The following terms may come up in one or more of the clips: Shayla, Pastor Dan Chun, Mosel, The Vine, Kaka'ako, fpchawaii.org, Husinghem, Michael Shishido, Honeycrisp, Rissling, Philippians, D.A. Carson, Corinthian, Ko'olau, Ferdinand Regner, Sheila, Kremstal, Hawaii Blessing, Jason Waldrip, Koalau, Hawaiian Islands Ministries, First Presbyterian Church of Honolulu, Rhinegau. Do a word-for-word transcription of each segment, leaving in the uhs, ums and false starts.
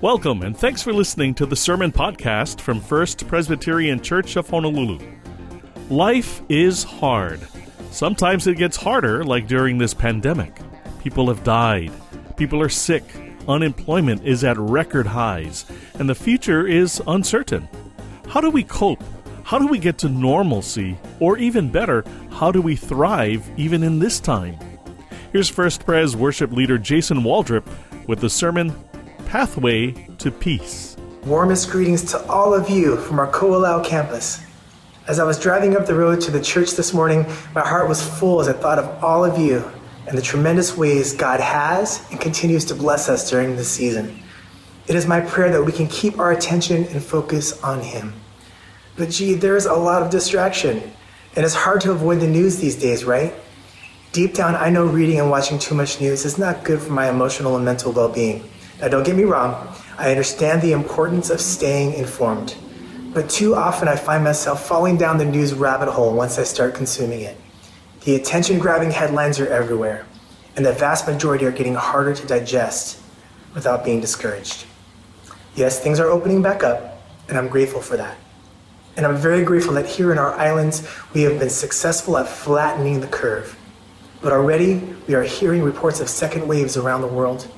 Welcome, and thanks for listening to the sermon podcast from First Presbyterian Church of Honolulu. Life is hard. Sometimes it gets harder, like during this pandemic. People have died. People are sick. Unemployment is at record highs, and the future is uncertain. How do we cope? How do we get to normalcy? Or even better, how do we thrive even in this time? Here's First Pres worship leader Jason Waldrip with the sermon, Pathway to Peace. Warmest greetings to all of you from our Koalau campus. As I was driving up the road to the church this morning, my heart was full as I thought of all of you and the tremendous ways God has and continues to bless us during this season. It is my prayer that we can keep our attention and focus on Him. But gee, there's a lot of distraction, and it's hard to avoid the news these days, right? Deep down, I know reading and watching too much news is not good for my emotional and mental well-being. Now, don't get me wrong, I understand the importance of staying informed, but too often I find myself falling down the news rabbit hole once I start consuming it. The attention-grabbing headlines are everywhere, and the vast majority are getting harder to digest without being discouraged. Yes, things are opening back up, and I'm grateful for that. And I'm very grateful that here in our islands, we have been successful at flattening the curve. But already, we are hearing reports of second waves around the world.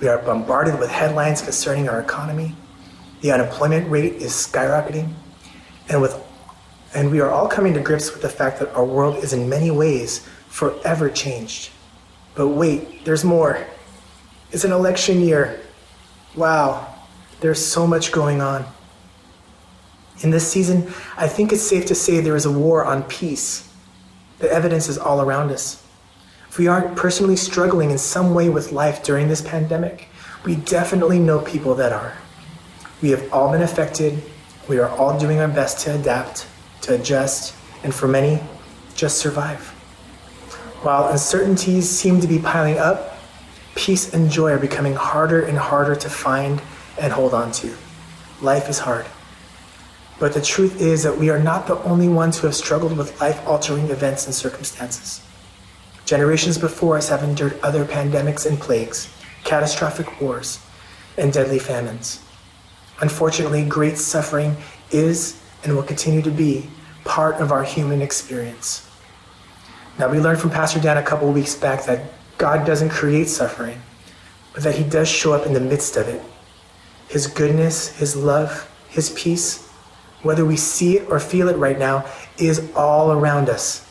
We are bombarded with headlines concerning our economy. The unemployment rate is skyrocketing. And with, and we are all coming to grips with the fact that our world is in many ways forever changed. But wait, there's more. It's an election year. Wow, there's so much going on. In this season, I think it's safe to say there is a war on peace. The evidence is all around us. If we aren't personally struggling in some way with life during this pandemic, we definitely know people that are. We have all been affected. We are all doing our best to adapt, to adjust, and for many, just survive. While uncertainties seem to be piling up, peace and joy are becoming harder and harder to find and hold on to. Life is hard. But the truth is that we are not the only ones who have struggled with life-altering events and circumstances. Generations before us have endured other pandemics and plagues, catastrophic wars, and deadly famines. Unfortunately, great suffering is and will continue to be part of our human experience. Now, we learned from Pastor Dan a couple of weeks back that God doesn't create suffering, but that He does show up in the midst of it. His goodness, His love, His peace, whether we see it or feel it right now, is all around us.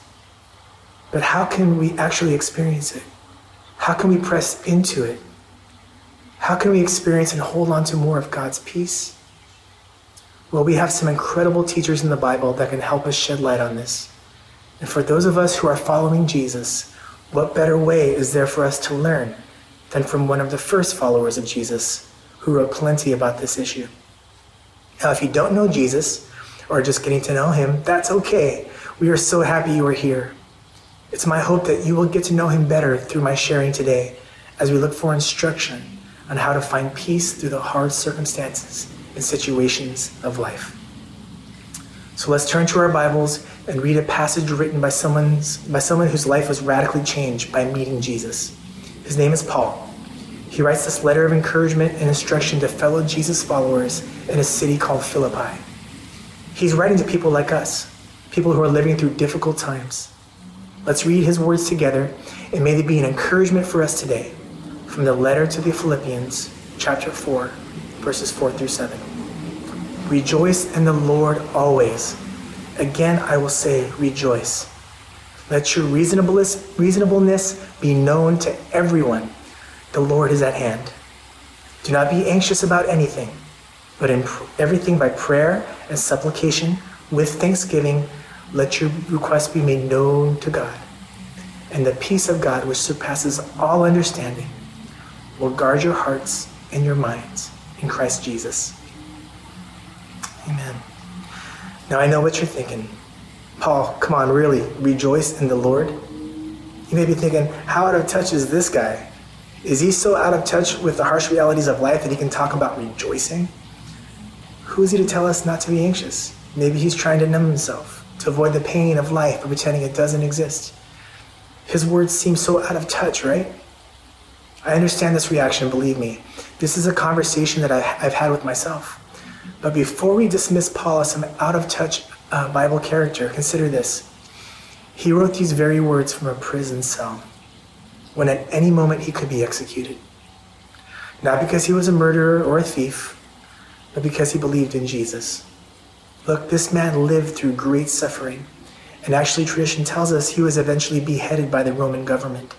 But how can we actually experience it? How can we press into it? How can we experience and hold on to more of God's peace? Well, we have some incredible teachers in the Bible that can help us shed light on this. And for those of us who are following Jesus, what better way is there for us to learn than from one of the first followers of Jesus who wrote plenty about this issue? Now, if you don't know Jesus or just getting to know Him, that's okay. We are so happy you are here. It's my hope that you will get to know Him better through my sharing today as we look for instruction on how to find peace through the hard circumstances and situations of life. So let's turn to our Bibles and read a passage written by, someone's, by someone whose life was radically changed by meeting Jesus. His name is Paul. He writes this letter of encouragement and instruction to fellow Jesus followers in a city called Philippi. He's writing to people like us, people who are living through difficult times. Let's read his words together, and may they be an encouragement for us today from the letter to the Philippians, chapter four, verses four through seven. Rejoice in the Lord always. Again, I will say, rejoice. Let your reasonableness be known to everyone. The Lord is at hand. Do not be anxious about anything, but in everything by prayer and supplication with thanksgiving, let your requests be made known to God, and the peace of God, which surpasses all understanding, will guard your hearts and your minds in Christ Jesus. Amen. Now I know what you're thinking. Paul, come on, really, rejoice in the Lord? You may be thinking, how out of touch is this guy? Is he so out of touch with the harsh realities of life that he can talk about rejoicing? Who is he to tell us not to be anxious? Maybe he's trying to numb himself, to avoid the pain of life by pretending it doesn't exist. His words seem so out of touch, right? I understand this reaction, believe me. This is a conversation that I, I've had with myself. But before we dismiss Paul as some out-of-touch uh, Bible character, consider this. He wrote these very words from a prison cell, when at any moment he could be executed. Not because he was a murderer or a thief, but because he believed in Jesus. Look, this man lived through great suffering, and actually tradition tells us he was eventually beheaded by the Roman government.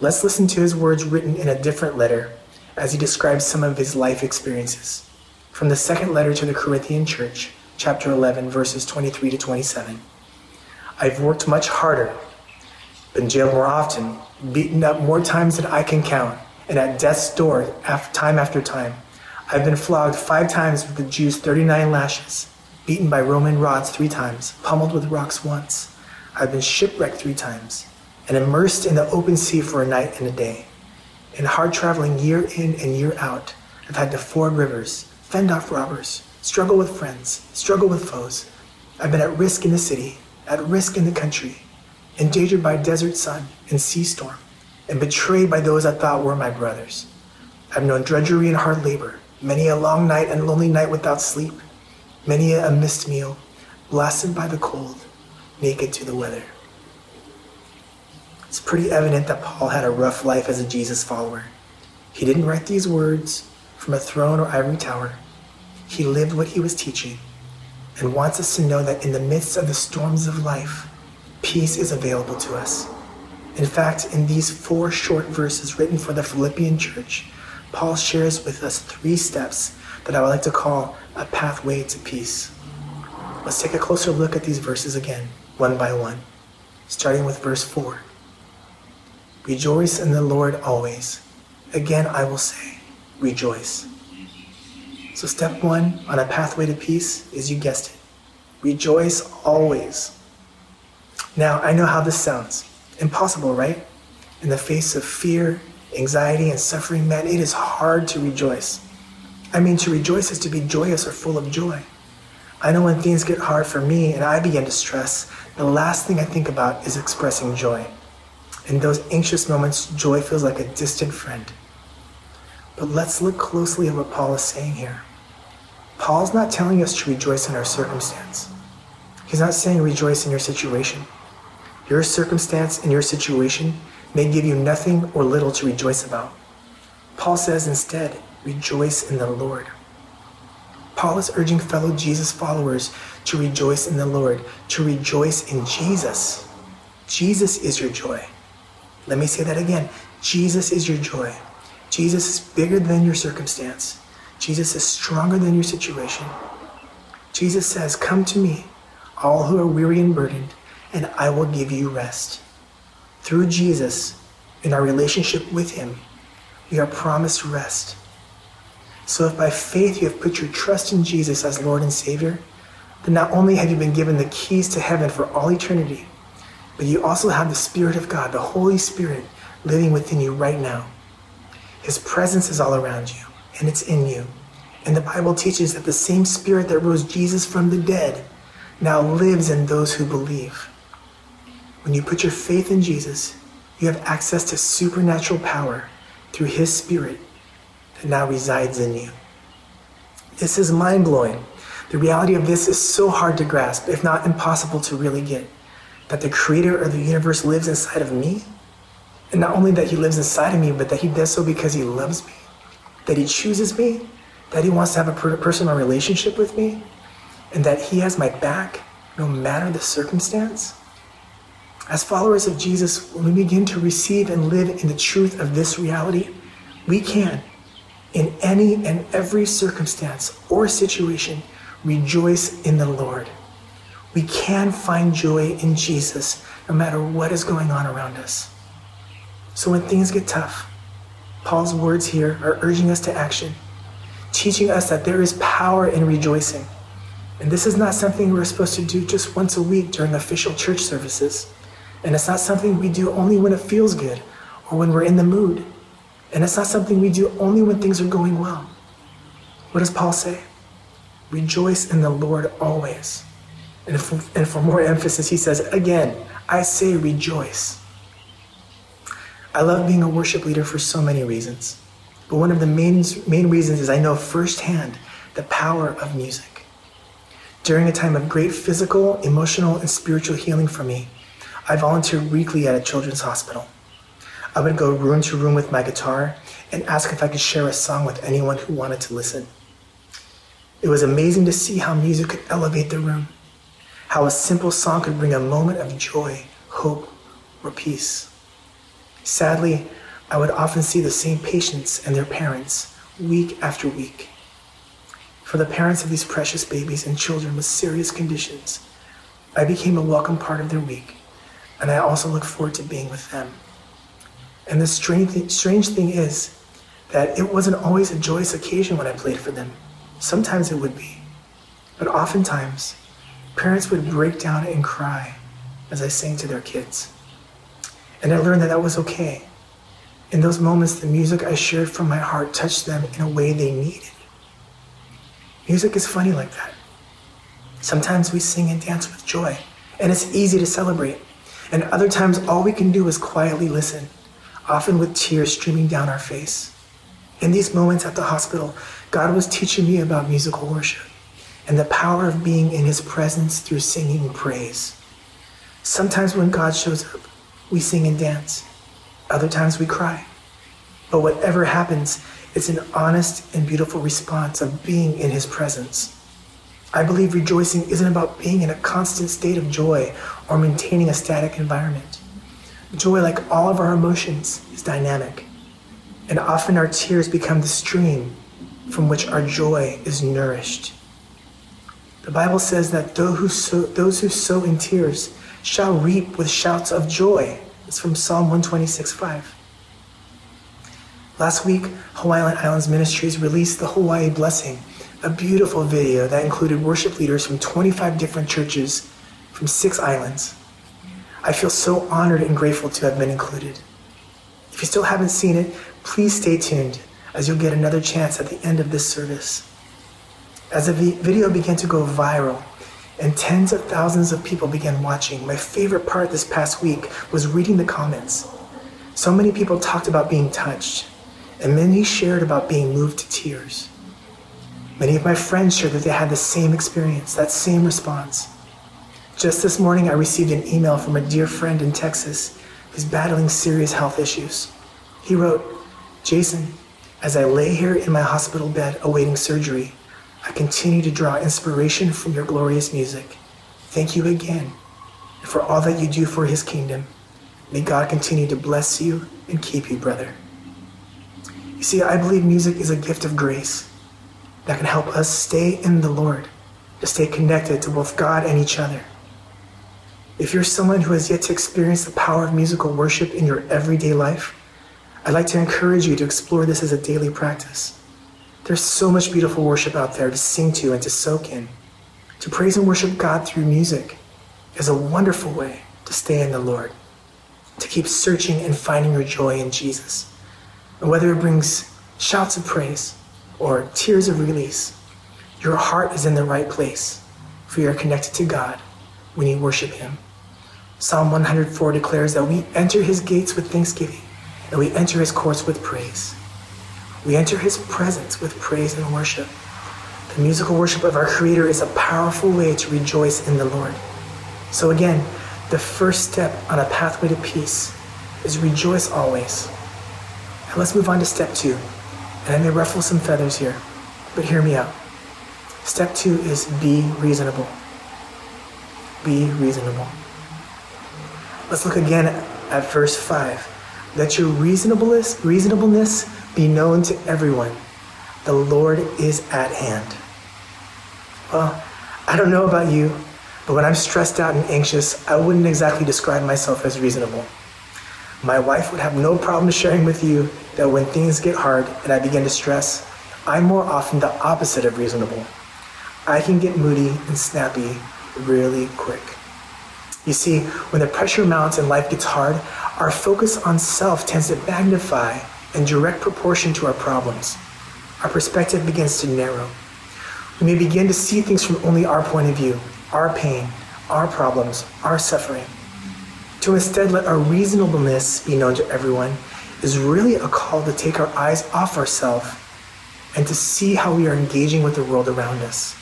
Let's listen to his words written in a different letter as he describes some of his life experiences. From the second letter to the Corinthian church, chapter eleven, verses twenty-three to twenty-seven. I've worked much harder, been jailed more often, beaten up more times than I can count, and at death's door time after time. I've been flogged five times with the Jews' thirty-nine lashes, beaten by Roman rods three times, pummeled with rocks once. I've been shipwrecked three times, and immersed in the open sea for a night and a day. In hard traveling year in and year out, I've had to ford rivers, fend off robbers, struggle with friends, struggle with foes. I've been at risk in the city, at risk in the country, endangered by desert sun and sea storm, and betrayed by those I thought were my brothers. I've known drudgery and hard labor, many a long night and lonely night without sleep, many a missed meal, blasted by the cold, naked to the weather. It's pretty evident that Paul had a rough life as a Jesus follower. He didn't write these words from a throne or ivory tower. He lived what he was teaching and wants us to know that in the midst of the storms of life, peace is available to us. In fact, in these four short verses written for the Philippian church, Paul shares with us three steps that I would like to call a pathway to peace. Let's take a closer look at these verses again, one by one, starting with verse four. Rejoice in the Lord always. Again, I will say, rejoice. So step one on a pathway to peace is, you guessed it, rejoice always. Now, I know how this sounds. Impossible, right? In the face of fear, anxiety, and suffering, man, it is hard to rejoice. I mean, to rejoice is to be joyous or full of joy. I know when things get hard for me and I begin to stress, the last thing I think about is expressing joy. In those anxious moments, joy feels like a distant friend. But let's look closely at what Paul is saying here. Paul's not telling us to rejoice in our circumstance. He's not saying rejoice in your situation. Your circumstance and your situation may give you nothing or little to rejoice about. Paul says instead, rejoice in the Lord. Paul is urging fellow Jesus followers to rejoice in the Lord, to rejoice in Jesus. Jesus is your joy. Let me say that again. Jesus is your joy. Jesus is bigger than your circumstance. Jesus is stronger than your situation. Jesus says, come to me, all who are weary and burdened, and I will give you rest. Through Jesus, in our relationship with him, we are promised rest. So if by faith you have put your trust in Jesus as Lord and Savior, then not only have you been given the keys to heaven for all eternity, but you also have the Spirit of God, the Holy Spirit, living within you right now. His presence is all around you, and it's in you. And the Bible teaches that the same Spirit that rose Jesus from the dead now lives in those who believe. When you put your faith in Jesus, you have access to supernatural power through his Spirit that now resides in you. This is mind-blowing. The reality of this is so hard to grasp, if not impossible to really get, that the creator of the universe lives inside of me. And not only that he lives inside of me, but that he does so because he loves me, that he chooses me, that he wants to have a per- personal relationship with me, and that he has my back no matter the circumstance. As followers of Jesus, when we begin to receive and live in the truth of this reality, we can, in any and every circumstance or situation, rejoice in the Lord. We can find joy in Jesus no matter what is going on around us. So when things get tough, Paul's words here are urging us to action, teaching us that there is power in rejoicing. And this is not something we're supposed to do just once a week during official church services. And it's not something we do only when it feels good or when we're in the mood. And it's not something we do only when things are going well. What does Paul say? Rejoice in the Lord always. And for, and for more emphasis, he says, again, I say rejoice. I love being a worship leader for so many reasons. But one of the main, main reasons is I know firsthand the power of music. During a time of great physical, emotional, and spiritual healing for me, I volunteered weekly at a children's hospital. I would go room to room with my guitar and ask if I could share a song with anyone who wanted to listen. It was amazing to see how music could elevate the room, how a simple song could bring a moment of joy, hope, or peace. Sadly, I would often see the same patients and their parents week after week. For the parents of these precious babies and children with serious conditions, I became a welcome part of their week, and I also look forward to being with them. And the strange thing, strange thing is that it wasn't always a joyous occasion when I played for them. Sometimes it would be, but oftentimes, parents would break down and cry as I sang to their kids. And I learned that that was okay. In those moments, the music I shared from my heart touched them in a way they needed. Music is funny like that. Sometimes we sing and dance with joy, and it's easy to celebrate. And other times, all we can do is quietly listen, often with tears streaming down our face. In these moments at the hospital, God was teaching me about musical worship and the power of being in His presence through singing praise. Sometimes when God shows up, we sing and dance. Other times we cry. But whatever happens, it's an honest and beautiful response of being in His presence. I believe rejoicing isn't about being in a constant state of joy or maintaining a static environment. Joy, like all of our emotions, is dynamic. And often our tears become the stream from which our joy is nourished. The Bible says that those who sow, those who sow in tears shall reap with shouts of joy. It's from Psalm one twenty-six five. Last week, Hawaiian Islands Ministries released the Hawaii Blessing, a beautiful video that included worship leaders from twenty-five different churches from six islands. I feel so honored and grateful to have been included. If you still haven't seen it, please stay tuned, as you'll get another chance at the end of this service. As the video began to go viral and tens of thousands of people began watching, my favorite part this past week was reading the comments. So many people talked about being touched, and many shared about being moved to tears. Many of my friends shared that they had the same experience, that same response. Just this morning, I received an email from a dear friend in Texas who's battling serious health issues. He wrote, "Jason, as I lay here in my hospital bed awaiting surgery, I continue to draw inspiration from your glorious music. Thank you again for all that you do for His kingdom. May God continue to bless you and keep you, brother." You see, I believe music is a gift of grace that can help us stay in the Lord, to stay connected to both God and each other. If you're someone who has yet to experience the power of musical worship in your everyday life, I'd like to encourage you to explore this as a daily practice. There's so much beautiful worship out there to sing to and to soak in. To praise and worship God through music is a wonderful way to stay in the Lord, to keep searching and finding your joy in Jesus. And whether it brings shouts of praise or tears of release, your heart is in the right place, for you're connected to God when you worship Him. Psalm one hundred four declares that we enter His gates with thanksgiving, and we enter His courts with praise. We enter His presence with praise and worship. The musical worship of our Creator is a powerful way to rejoice in the Lord. So again, the first step on a pathway to peace is rejoice always. Now let's move on to step two. And I may ruffle some feathers here, but hear me out. Step two is be reasonable. Be reasonable. Let's look again at verse five. Let your reasonableness, reasonableness be known to everyone. The Lord is at hand. Well, I don't know about you, but when I'm stressed out and anxious, I wouldn't exactly describe myself as reasonable. My wife would have no problem sharing with you that when things get hard and I begin to stress, I'm more often the opposite of reasonable. I can get moody and snappy really quick. You see, when the pressure mounts and life gets hard, our focus on self tends to magnify in direct proportion to our problems. Our perspective begins to narrow. We may begin to see things from only our point of view, our pain, our problems, our suffering. To instead let our reasonableness be known to everyone is really a call to take our eyes off ourselves and to see how we are engaging with the world around us.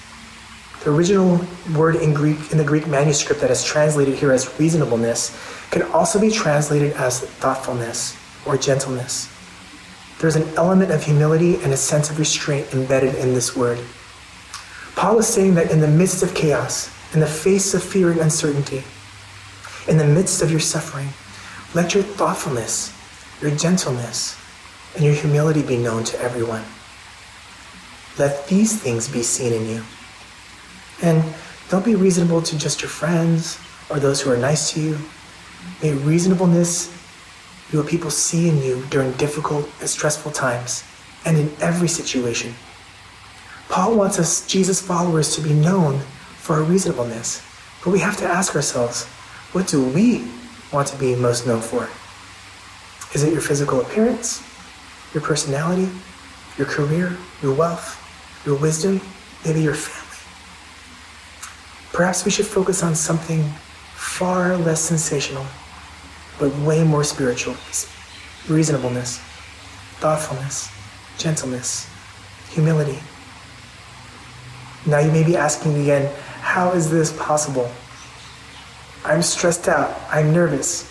The original word in Greek, in the Greek manuscript that is translated here as reasonableness, can also be translated as thoughtfulness or gentleness. There's an element of humility and a sense of restraint embedded in this word. Paul is saying that in the midst of chaos, in the face of fear and uncertainty, in the midst of your suffering, let your thoughtfulness, your gentleness, and your humility be known to everyone. Let these things be seen in you. And don't be reasonable to just your friends or those who are nice to you. May reasonableness be what people see in you during difficult and stressful times and in every situation. Paul wants us, Jesus followers, to be known for our reasonableness. But we have to ask ourselves, what do we want to be most known for? Is it your physical appearance, your personality, your career, your wealth, your wisdom, maybe your family? Perhaps we should focus on something far less sensational, but way more spiritual: reasonableness, thoughtfulness, gentleness, humility. Now you may be asking again, how is this possible? I'm stressed out, I'm nervous,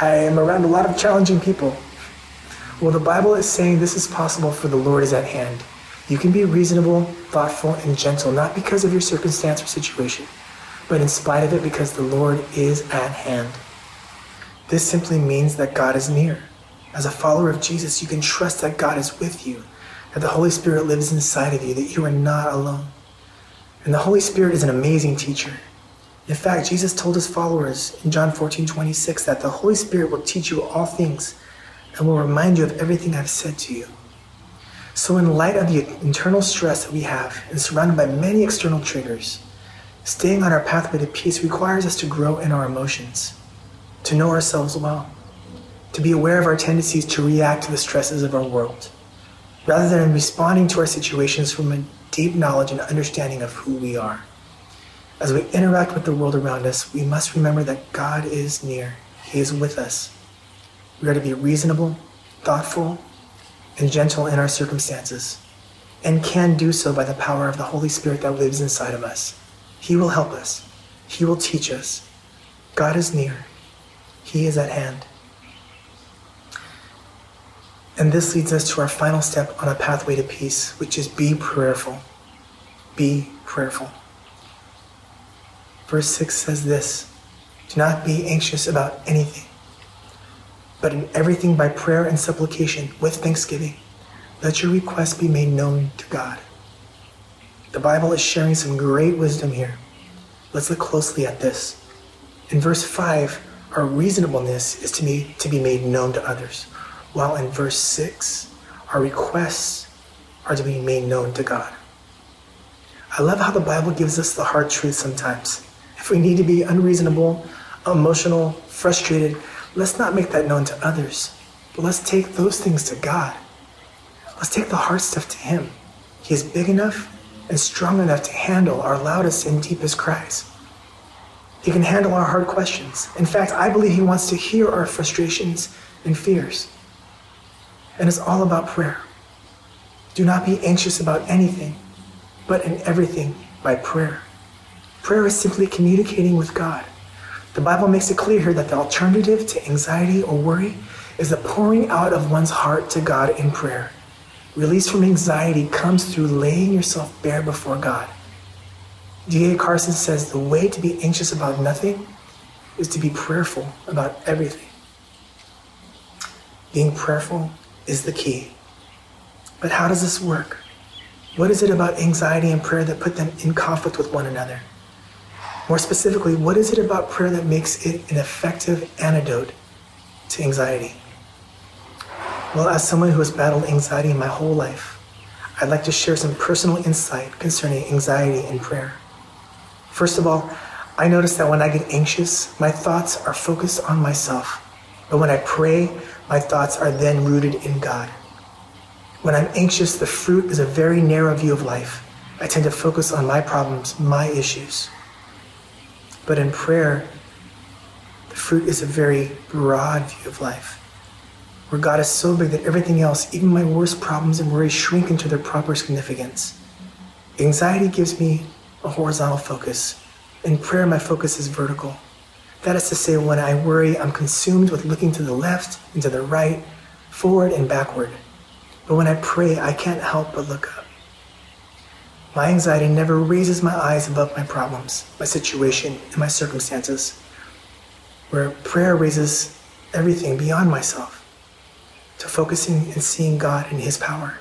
I am around a lot of challenging people. Well, the Bible is saying this is possible, for the Lord is at hand. You can be reasonable, thoughtful, and gentle, not because of your circumstance or situation, but in spite of it, because the Lord is at hand. This simply means that God is near. As a follower of Jesus, you can trust that God is with you, that the Holy Spirit lives inside of you, that you are not alone. And the Holy Spirit is an amazing teacher. In fact, Jesus told his followers in John fourteen twenty-six that the Holy Spirit will teach you all things and will remind you of everything I've said to you. So in light of the internal stress that we have and surrounded by many external triggers, staying on our pathway to peace requires us to grow in our emotions, to know ourselves well, to be aware of our tendencies to react to the stresses of our world, rather than responding to our situations from a deep knowledge and understanding of who we are. As we interact with the world around us, we must remember that God is near. He is with us. We are to be reasonable, thoughtful, and gentle in our circumstances, and can do so by the power of the Holy Spirit that lives inside of us. He will help us. He will teach us. God is near. He is at hand. And this leads us to our final step on a pathway to peace, which is be prayerful. Be prayerful. Verse six says this: do not be anxious about anything, but in everything by prayer and supplication with thanksgiving, let your requests be made known to God. The Bible is sharing some great wisdom here. Let's look closely at this. In verse five, our reasonableness is to be, to be made known to others, while in verse six, our requests are to be made known to God. I love how the Bible gives us the hard truth sometimes. If we need to be unreasonable, emotional, frustrated, let's not make that known to others, but let's take those things to God. Let's take the hard stuff to Him. He is big enough and strong enough to handle our loudest and deepest cries. He can handle our hard questions. In fact, I believe He wants to hear our frustrations and fears. And it's all about prayer. Do not be anxious about anything, but in everything by prayer. Prayer is simply communicating with God. The Bible makes it clear here that the alternative to anxiety or worry is the pouring out of one's heart to God in prayer. Release from anxiety comes through laying yourself bare before God. D A Carson says the way to be anxious about nothing is to be prayerful about everything. Being prayerful is the key. But how does this work? What is it about anxiety and prayer that put them in conflict with one another? More specifically, what is it about prayer that makes it an effective antidote to anxiety? Well, as someone who has battled anxiety my whole life, I'd like to share some personal insight concerning anxiety and prayer. First of all, I notice that when I get anxious, my thoughts are focused on myself. But when I pray, my thoughts are then rooted in God. When I'm anxious, the fruit is a very narrow view of life. I tend to focus on my problems, my issues. But in prayer, the fruit is a very broad view of life. where God is so big that everything else, even my worst problems and worries, shrink into their proper significance. Anxiety gives me a horizontal focus. In prayer, my focus is vertical. That is to say, when I worry, I'm consumed with looking to the left and to the right, forward and backward. But when I pray, I can't help but look up. My anxiety never raises my eyes above my problems, my situation, and my circumstances, where prayer raises everything beyond myself to focusing and seeing God and His power.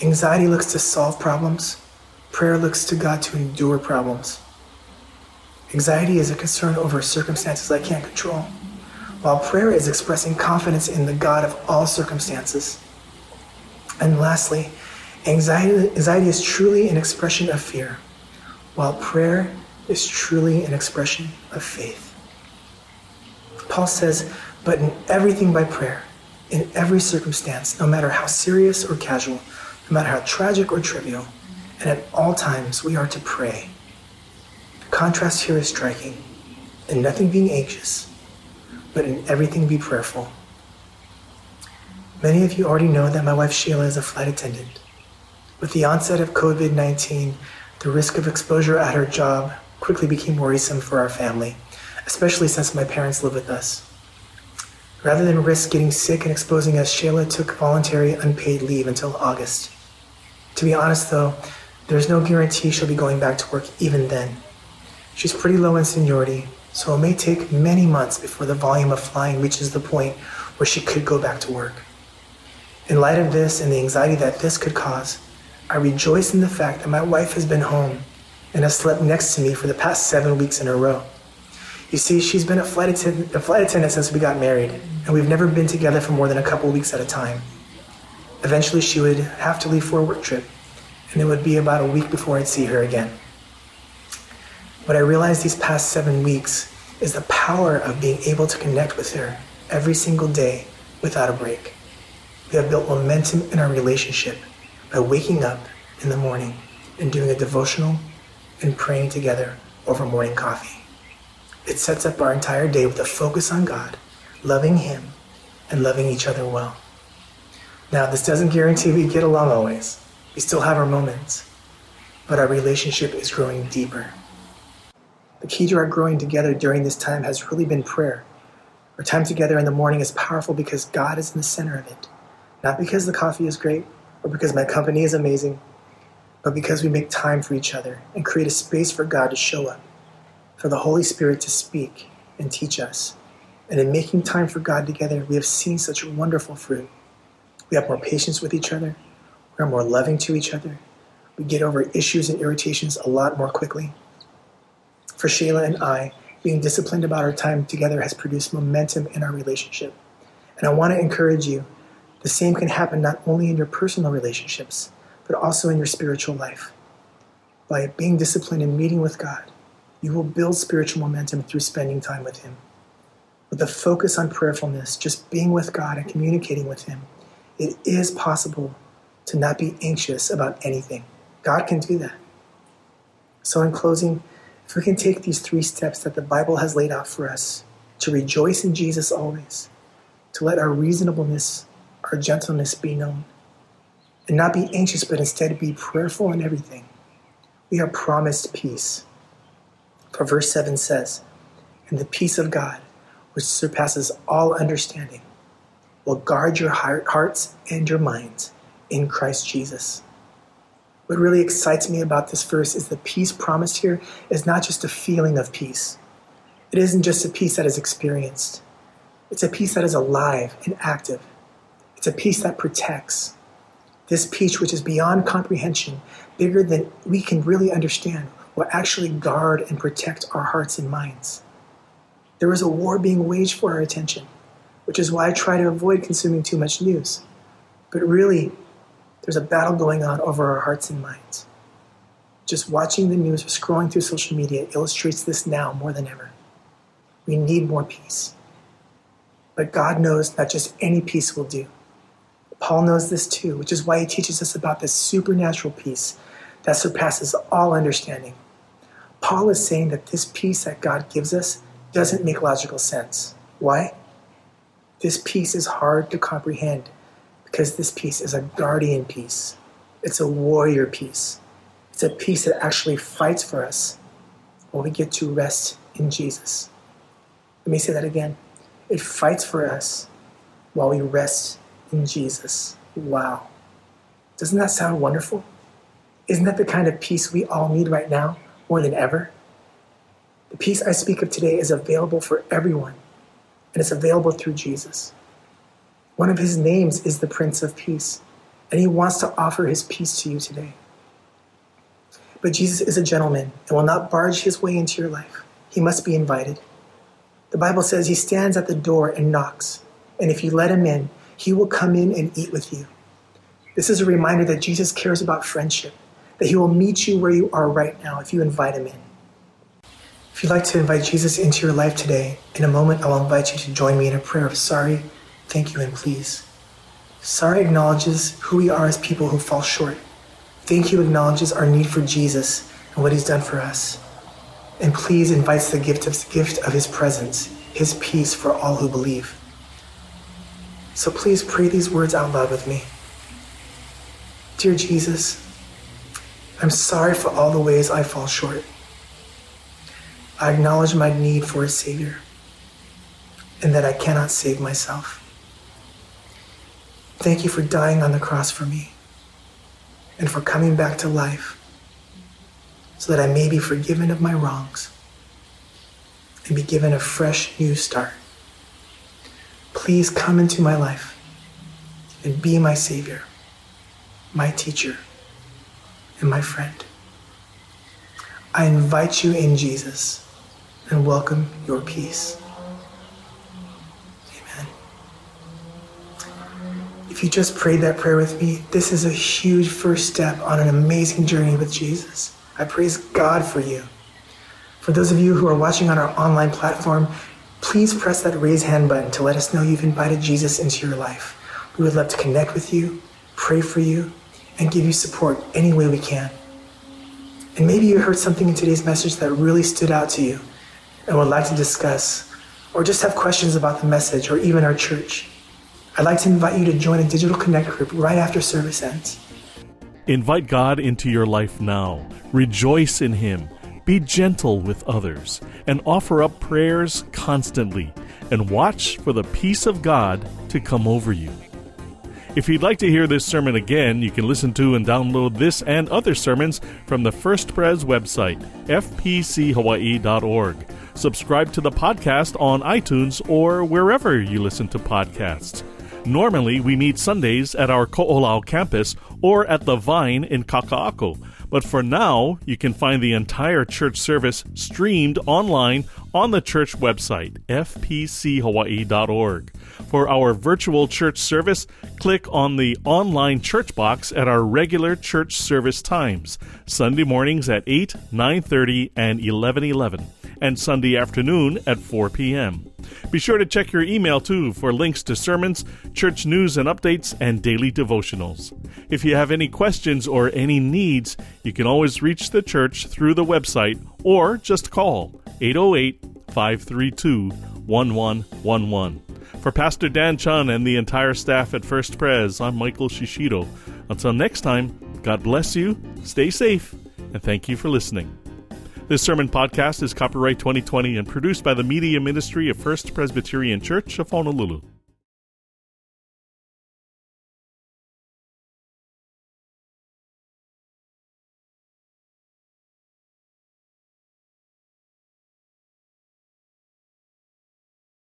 Anxiety looks to solve problems. Prayer looks to God to endure problems. Anxiety is a concern over circumstances I can't control, while prayer is expressing confidence in the God of all circumstances. And lastly, anxiety, anxiety is truly an expression of fear, while prayer is truly an expression of faith. Paul says, but in everything by prayer, in every circumstance, no matter how serious or casual, no matter how tragic or trivial, and at all times we are to pray. The contrast here is striking. In nothing being anxious, but in everything be prayerful. Many of you already know that my wife Sheila is a flight attendant. With the onset of covid nineteen, the risk of exposure at her job quickly became worrisome for our family, especially since my parents live with us. Rather than risk getting sick and exposing us, Shayla took voluntary unpaid leave until August. To be honest though, there's no guarantee she'll be going back to work even then. She's pretty low in seniority, so it may take many months before the volume of flying reaches the point where she could go back to work. In light of this and the anxiety that this could cause, I rejoice in the fact that my wife has been home and has slept next to me for the past seven weeks in a row. You see, she's been a flight, atten- a flight attendant since we got married, and we've never been together for more than a couple weeks at a time. Eventually, she would have to leave for a work trip, and it would be about a week before I'd see her again. What I realized these past seven weeks is the power of being able to connect with her every single day without a break. We have built momentum in our relationship by waking up in the morning and doing a devotional and praying together over morning coffee. It sets up our entire day with a focus on God, loving Him, and loving each other well. Now, this doesn't guarantee we get along always. We still have our moments, but our relationship is growing deeper. The key to our growing together during this time has really been prayer. Our time together in the morning is powerful because God is in the center of it. Not because the coffee is great, or because my company is amazing, but because we make time for each other and create a space for God to show up, for the Holy Spirit to speak and teach us. And in making time for God together, we have seen such wonderful fruit. We have more patience with each other. We are more loving to each other. We get over issues and irritations a lot more quickly. For Shayla and I, being disciplined about our time together has produced momentum in our relationship. And I want to encourage you, the same can happen not only in your personal relationships, but also in your spiritual life. By being disciplined and meeting with God, you will build spiritual momentum through spending time with Him. With a focus on prayerfulness, just being with God and communicating with Him, it is possible to not be anxious about anything. God can do that. So in closing, if we can take these three steps that the Bible has laid out for us, to rejoice in Jesus always, to let our reasonableness, our gentleness be known, and not be anxious, but instead be prayerful in everything, we are promised peace. For verse seven says, and the peace of God, which surpasses all understanding, will guard your heart, hearts and your minds in Christ Jesus. What really excites me about this verse is the peace promised here is not just a feeling of peace. It isn't just a peace that is experienced. It's a peace that is alive and active. It's a peace that protects. This peace, which is beyond comprehension, bigger than we can really understand, will actually guard and protect our hearts and minds. There is a war being waged for our attention, which is why I try to avoid consuming too much news. But really, there's a battle going on over our hearts and minds. Just watching the news or scrolling through social media illustrates this now more than ever. We need more peace. But God knows not just any peace will do. Paul knows this too, which is why he teaches us about this supernatural peace that surpasses all understanding. Paul is saying that this peace that God gives us doesn't make logical sense. Why? This peace is hard to comprehend because this peace is a guardian peace. It's a warrior peace. It's a peace that actually fights for us when we get to rest in Jesus. Let me say that again. It fights for us while we rest in Jesus. Wow. Doesn't that sound wonderful? Isn't that the kind of peace we all need right now more than ever? The peace I speak of today is available for everyone, and it's available through Jesus. One of his names is the Prince of Peace, and he wants to offer his peace to you today. But Jesus is a gentleman and will not barge his way into your life. He must be invited. The Bible says he stands at the door and knocks, and if you let him in, he will come in and eat with you. This is a reminder that Jesus cares about friendship, that he will meet you where you are right now if you invite him in. If you'd like to invite Jesus into your life today, in a moment I will invite you to join me in a prayer of sorry, thank you, and please. Sorry acknowledges who we are as people who fall short. Thank you acknowledges our need for Jesus and what he's done for us. And please invites the gift of, gift of his presence, his peace for all who believe. So please pray these words out loud with me. Dear Jesus, I'm sorry for all the ways I fall short. I acknowledge my need for a Savior and that I cannot save myself. Thank you for dying on the cross for me and for coming back to life so that I may be forgiven of my wrongs and be given a fresh new start. Please come into my life and be my Savior, my teacher, and my friend. I invite you in, Jesus, and welcome your peace. Amen. If you just prayed that prayer with me, this is a huge first step on an amazing journey with Jesus. I praise God for you. For those of you who are watching on our online platform, please press that raise hand button to let us know you've invited Jesus into your life. We would love to connect with you, pray for you, and give you support any way we can. And maybe you heard something in today's message that really stood out to you and would like to discuss, or just have questions about the message or even our church. I'd like to invite you to join a digital connect group right after service ends. Invite God into your life now. Rejoice in him. Be gentle with others and offer up prayers constantly, and watch for the peace of God to come over you. If you'd like to hear this sermon again, you can listen to and download this and other sermons from the First Pres website, f p c hawaii dot org. Subscribe to the podcast on iTunes or wherever you listen to podcasts. Normally, we meet Sundays at our Ko'olau campus or at The Vine in Kaka'ako. But for now, you can find the entire church service streamed online on the church website, f p c hawaii dot org. For our virtual church service, click on the online church box at our regular church service times, Sunday mornings at eight, nine thirty, and eleven eleven, and Sunday afternoon at four p.m. Be sure to check your email, too, for links to sermons, church news and updates, and daily devotionals. If you have any questions or any needs, you can always reach the church through the website or just call eight oh eight, five three two, one one one one. For Pastor Dan Chun and the entire staff at First Pres, I'm Michael Shishido. Until next time, God bless you, stay safe, and thank you for listening. This sermon podcast is copyright twenty twenty and produced by the Media Ministry of First Presbyterian Church of Honolulu.